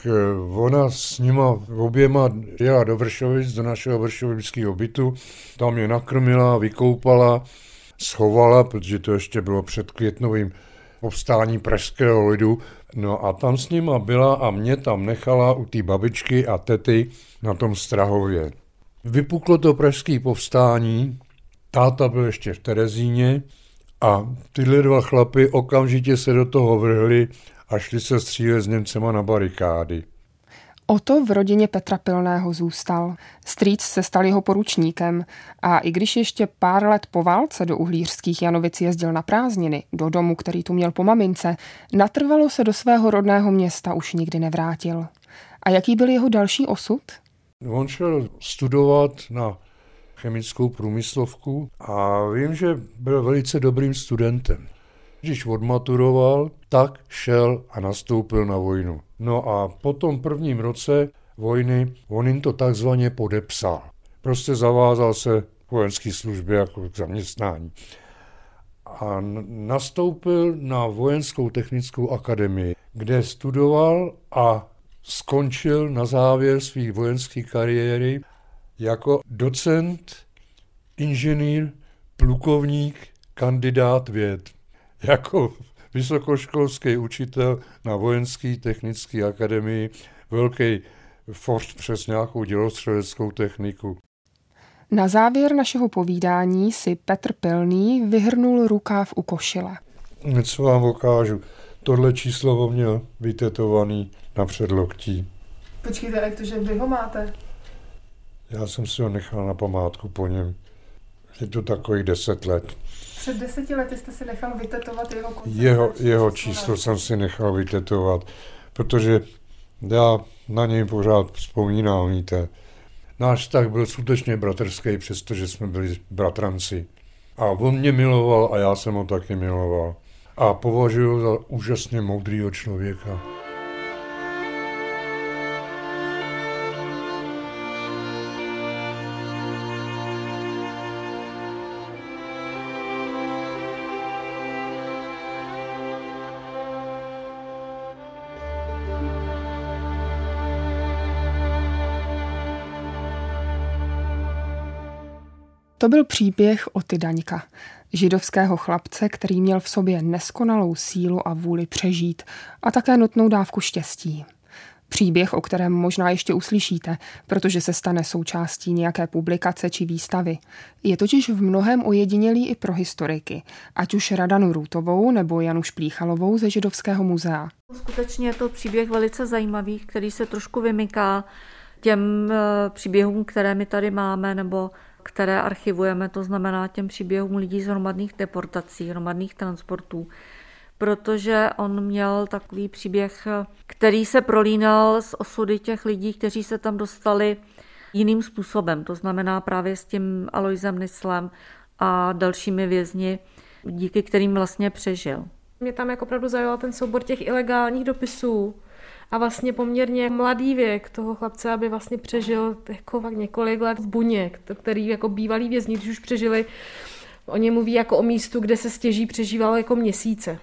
ona s nima oběma jela do Vršovic, do našeho vršovického bytu. Tam je nakrmila, vykoupala, schovala, protože to ještě bylo před květnovým povstání pražského lidu. No a tam s nima byla a mě tam nechala u té babičky a tety na tom Strahově. Vypuklo to pražské povstání, táta byl ještě v Terezíně A tyhle dva chlapy okamžitě se do toho vrhli a šli se střílet s Němcema na barikády. Oto v rodině Petra Pilného zůstal. Strýc se stal jeho poručníkem a i když ještě pár let po válce do Uhlířských Janovic jezdil na prázdniny, do domu, který tu měl po mamince, natrvalo se do svého rodného města už nikdy nevrátil. A jaký byl jeho další osud? On šel studovat na chemickou průmyslovku a vím, že byl velice dobrým studentem. Když odmaturoval, tak šel a nastoupil na vojnu. No a po tom prvním roce vojny on jim to takzvaně podepsal. Prostě zavázal se k vojenské službě jako k zaměstnání. A nastoupil na vojenskou technickou akademii, kde studoval a skončil na závěr své vojenské kariéry jako docent, inženýr, plukovník, kandidát věd. Jako vysokoškolský učitel na vojenské technické akademii, velký forst přes nějakou dělostřeleckou techniku. Na závěr našeho povídání si Petr Pilný vyhrnul rukáv u košile. Něco vám ukážu. Tohle číslo on měl vytetovaný na předloktí. Počkejte, jak to, že vy ho máte? Já jsem si ho nechal na památku po něm. Je to takových deset let. Před deseti lety jste si nechal vytetovat jeho koncept? Jeho, jeho číslo jsem si nechal vytetovat, protože já na něj pořád vzpomínám, víte. Náš vztah byl skutečně bratrský, přestože jsme byli bratranci. A on mě miloval a já jsem ho taky miloval. A považuji ho za úžasně moudrýho člověka. To byl příběh Oty Daňka, židovského chlapce, který měl v sobě neskonalou sílu a vůli přežít a také nutnou dávku štěstí. Příběh, o kterém možná ještě uslyšíte, protože se stane součástí nějaké publikace či výstavy. Je totiž v mnohém ojedinělý i pro historiky, ať už Radanu Růtovou nebo Janu Šplíchalovou ze Židovského muzea. Skutečně je to příběh velice zajímavý, který se trošku vymyká těm příběhům, které my tady máme, nebo které archivujeme, to znamená těm příběhům lidí z hromadných deportací, hromadných transportů, protože on měl takový příběh, který se prolínal s osudy těch lidí, kteří se tam dostali jiným způsobem, to znamená právě s tím Aloisem Nyslem a dalšími vězni, díky kterým vlastně přežil. Mě tam jako opravdu zajal ten soubor těch ilegálních dopisů a vlastně poměrně mladý věk toho chlapce, aby vlastně přežil jako několik let v buně, který jako bývalý vězni, když už přežili, oni mluví jako o místu, kde se stěží přežívalo jako měsíce.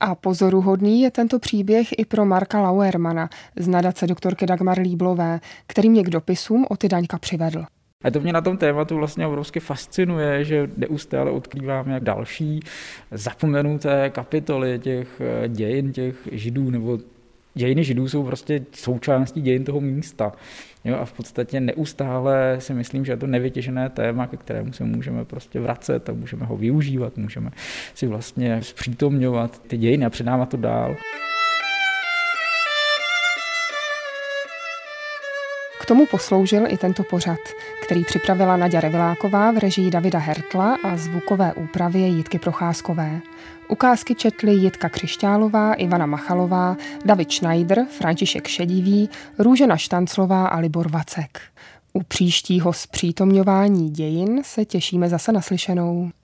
A pozoruhodný je tento příběh i pro Marka Lauermana z nadace doktorky Dagmar Líblové, který mě k dopisům Oty Daňka přivedl. A to mě na tom tématu vlastně obrovsky fascinuje, že neustále odkrýváme další zapomenuté kapitoly těch dějin těch židů, nebo dějiny židů jsou prostě součástí dějin toho místa. Jo, a v podstatě neustále si myslím, že je to nevytěžené téma, ke kterému se můžeme prostě vracet a můžeme ho využívat, můžeme si vlastně zpřítomňovat ty dějiny a předávat to dál. K tomu posloužil i tento pořad, který připravila Naďa Reveláková v režii Davida Hertla a zvukové úpravě Jitky Procházkové. Ukázky četli Jitka Křišťálová, Ivana Machalová, David Schneider, František Šedivý, Růžena Štanclová a Libor Vacek. U příštího zpřítomňování dějin se těšíme zase naslyšenou.